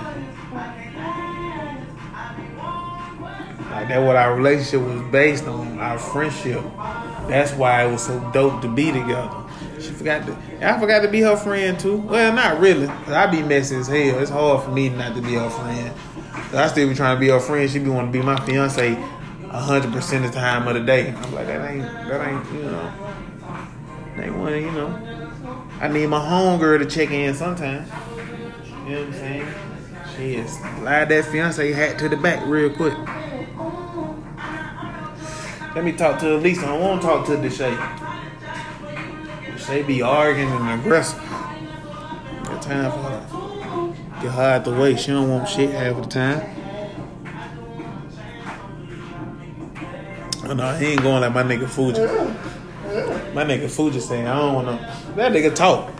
Like, that's what our relationship was based on. Our friendship. That's why it was so dope to be together. She forgot to. I forgot to be her friend too. Well, not really. Cause I be messy as hell. It's hard for me not to be her friend. Cause I still be trying to be her friend. She be wanting to be my fiance 100% of the time of the day. I'm like, that ain't, you know. That ain't one, you know. I need my homegirl to check in sometimes. You know what I'm saying? She is slide that fiance hat to the back real quick. Let me talk to Lisa. I won't talk to Deshae. They be arguing and aggressive. Got time for her. Get her out the way. She don't want shit half of the time. Oh no, he ain't going like my nigga Fuji. My nigga Foo just saying, I don't want to. That nigga talk. He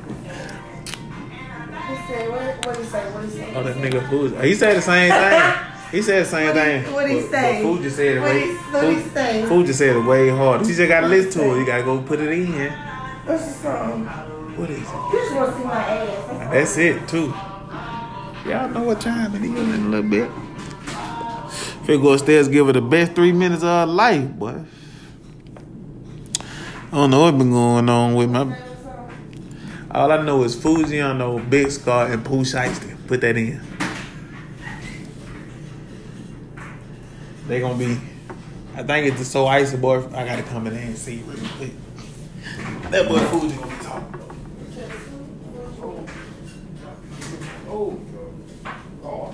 said, what he say? What he say? Oh, that nigga Foo. He said the same thing. He said the same thing. What he say? Foo just said it way. What he say? Foo just said it way harder. You just gotta listen to it. You gotta go put it in. What's the song? What is it? You just wanna see my ass. That's it too. Y'all know what time it is in a little bit. If you go upstairs, give her the best 3 minutes of her life, boy. I don't know what's been going on with my... All I know is Fugiano, Big Scar, and Pooh Shiesty. Put that in. They gonna be... I think it's just so icy, boy. I gotta come in there and see really quick. That boy Fuji gonna be talking. Oh. Oh. Don't be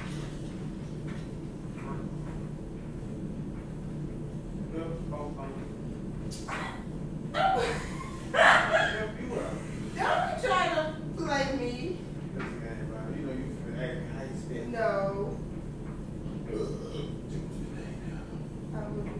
trying to play me. You know you acting how you stand. No. I would not.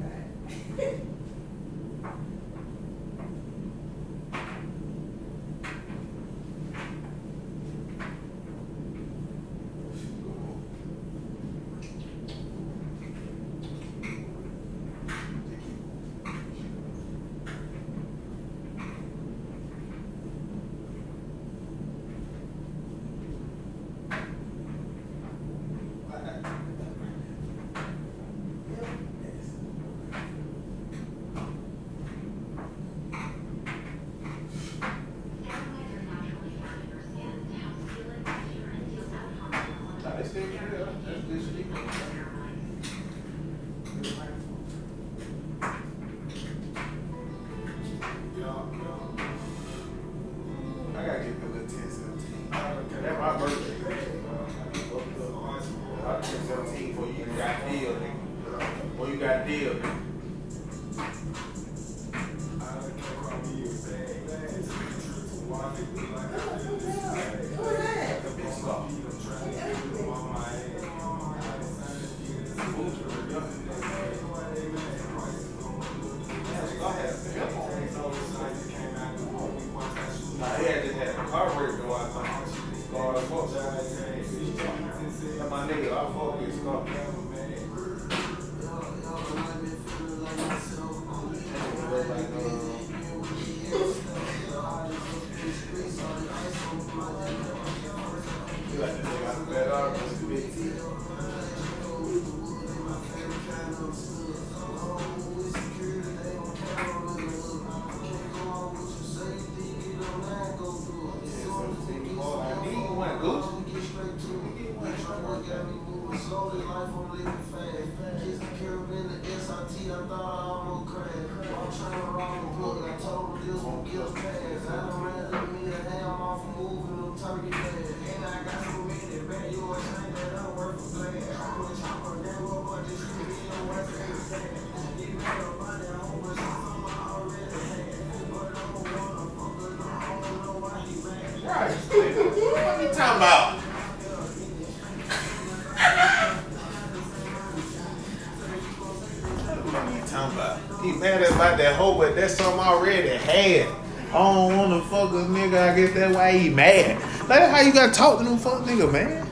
That's something I already had. I don't want to fuck a nigga. I guess that's why he mad. Like, that's how you got to talk to them fuck nigga, man.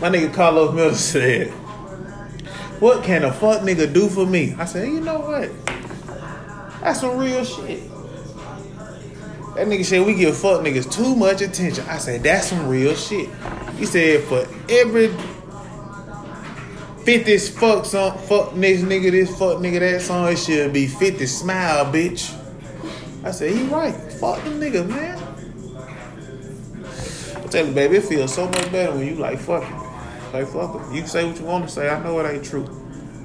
My nigga Carlos Miller said, what can a fuck nigga do for me? I said, you know what? That's some real shit. That nigga said, we give fuck niggas too much attention. I said, that's some real shit. He said, for every 50 fuck song, fuck next nigga, this fuck nigga, that song, it should be 50 smile, bitch. I said, he right. Fuck them niggas, man. I tell you, baby, it feels so much better when you like fuck it. Like fuck it. You can say what you want to say. I know it ain't true.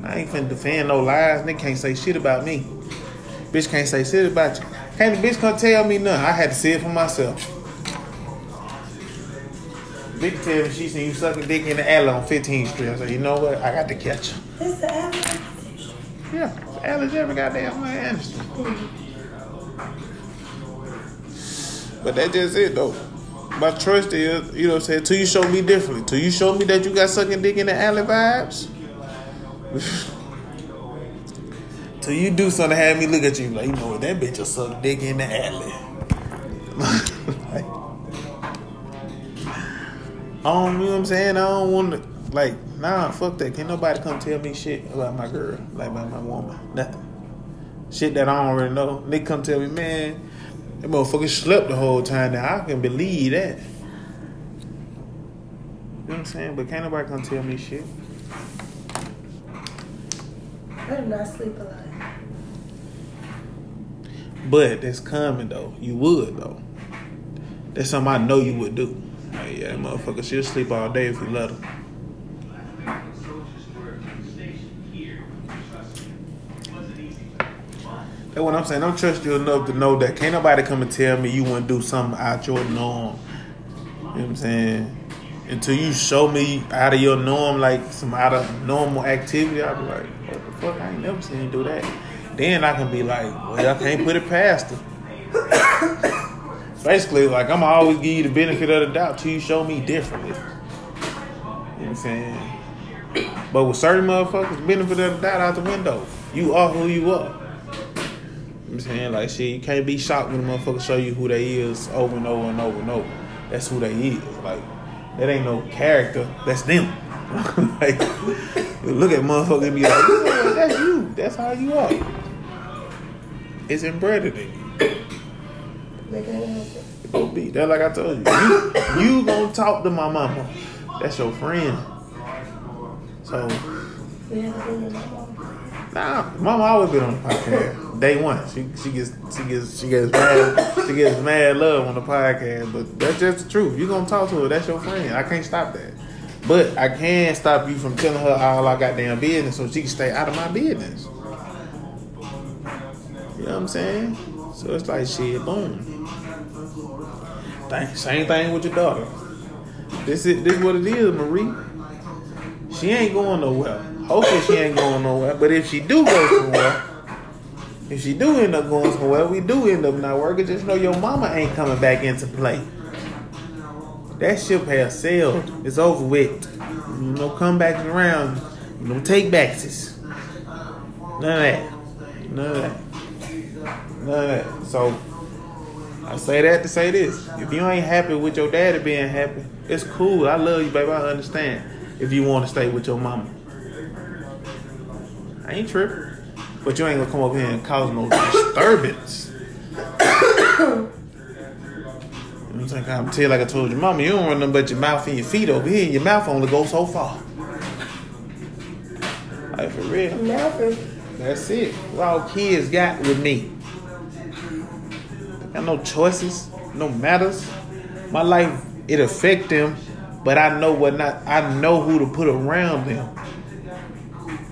I ain't finna defend no lies. Nigga can't say shit about me. Bitch can't say shit about you. Can't the bitch can't tell me nothing. I had to see it for myself. Bitch tell me she seen you sucking dick in the alley on 15th Street. I said, you know what? I got to catch her. It's the alley. Yeah, the alley's every goddamn way Anderson. But that's just it, though. My trust is, you know what I'm saying, till you show me differently. Till you show me that you got sucking dick in the alley vibes. Till you do something to have me look at you like, you know what, that bitch will suck dick in the alley. Like, you know what I'm saying? I don't want to, like, nah, fuck that. Can't nobody come tell me shit about my girl, like about my woman. Nothing. Shit that I don't really know. They come tell me, man, that motherfucker slept the whole time. Now I can believe that. You know what I'm saying? But can't nobody come tell me shit. I do not sleep a lot. But that's common though. You would though. That's something I know you would do. Like, yeah, that motherfucker, she'll sleep all day if you let her. That's what I'm saying. I don't trust you enough to know that can't nobody come and tell me you want to do something out your norm. You know what I'm saying? Until you show me out of your norm, like some out of normal activity, I'll be like, what the fuck? I ain't never seen you do that. Then I can be like, well, I can't put it past her. Basically, like, I'm always give you the benefit of the doubt till you show me differently. You know what I'm saying? But with certain motherfuckers, benefit of the doubt out the window. You are who you are. You know what I'm saying? Like, shit, you can't be shocked when a motherfucker show you who they is over and over and over and over. That's who they is. Like, that ain't no character. That's them. Like, look at motherfucker and be like, oh, that's you. That's how you are. It's embedded in you. It will be. That's like I told you. You gonna talk to my mama. That's your friend. So. Nah, mama always been on the podcast. Day one. She gets mad love on the podcast. But that's just the truth. You gonna talk to her. That's your friend. I can't stop that. But I can stop you from telling her all our goddamn business so she can stay out of my business. You know what I'm saying? So it's like shit, boom. Same thing with your daughter. This is what it is, Marie. She ain't going nowhere. Hopefully she ain't going nowhere. But if she do go somewhere, if she do end up going somewhere, we do end up not working. Just know your mama ain't coming back into play. That ship has sailed. It's over with. No comebacks around. No takebacks. None of that. So I say that to say this. If you ain't happy with your daddy being happy, it's cool. I love you, baby. I understand. If you want to stay with your mama, I ain't tripping. But you ain't gonna come over here and cause no disturbance. I'm telling you, like I told your mama, you don't run nothing but your mouth and your feet over here, and your mouth only goes so far. Like, for real. Nothing. That's it. What all kids got with me. I got no choices, no matters. My life, it affect them, but I know what not. I know who to put around them.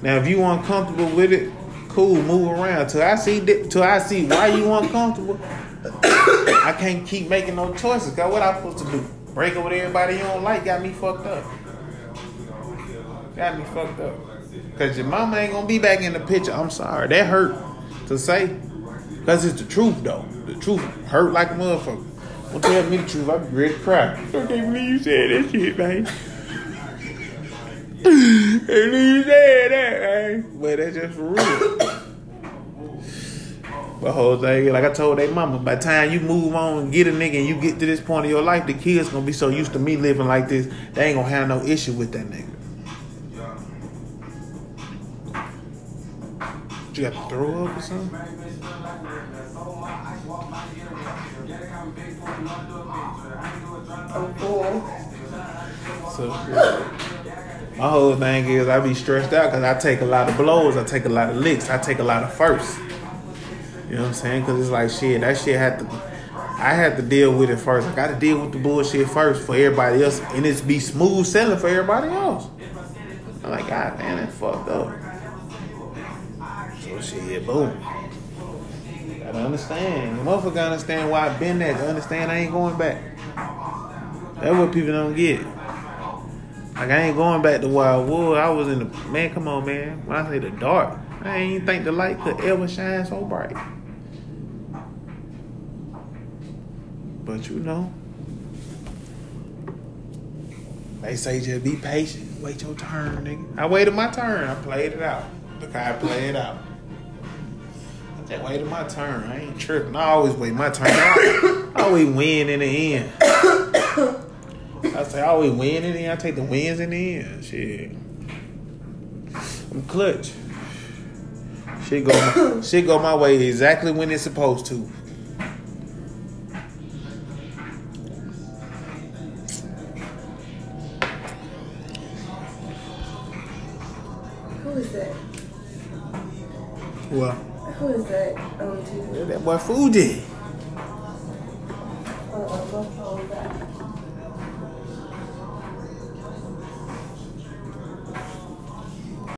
Now, if you uncomfortable with it, cool, move around. Till I see why you uncomfortable. I can't keep making no choices. God, what I supposed to do? Break up with everybody you don't like? Got me fucked up. Cause your mama ain't gonna be back in the picture. I'm sorry, that hurt to say. Cause it's the truth though. The truth hurt like a motherfucker. Don't tell me the truth, I be ready to cry. I can't believe you said that shit, man. I can't believe you said that, man. But that's just for real. But whole thing, like I told their mama, by the time you move on and get a nigga and you get to this point of your life, the kids gonna be so used to me living like this, they ain't gonna have no issue with that nigga. You got to throw up or something? So my whole thing is I be stressed out because I take a lot of blows, I take a lot of licks, I take a lot of firsts. You know what I'm saying? Cause it's like shit. That shit I had to deal with it first. I gotta deal with the bullshit first for everybody else, and it's be smooth selling for everybody else. I'm like, God damn, that fucked up. So shit, boom. Gotta understand. The motherfucker gotta understand why I've been there. To understand I ain't going back. That's what people don't get. Like I ain't going back to Wildwood. I was in the man. Come on, man. When I say the dark, I ain't even think the light could ever shine so bright. But you know, they say just be patient. Wait your turn, nigga. I waited my turn. I played it out. Look how I played it out. Just waited my turn. I ain't tripping. I always wait my turn. I always win in the end. I say I always win in the end. I take the wins in the end. Shit, I'm clutch. Shit go my way exactly when it's supposed to. Who is that on TV? That boy Fuji.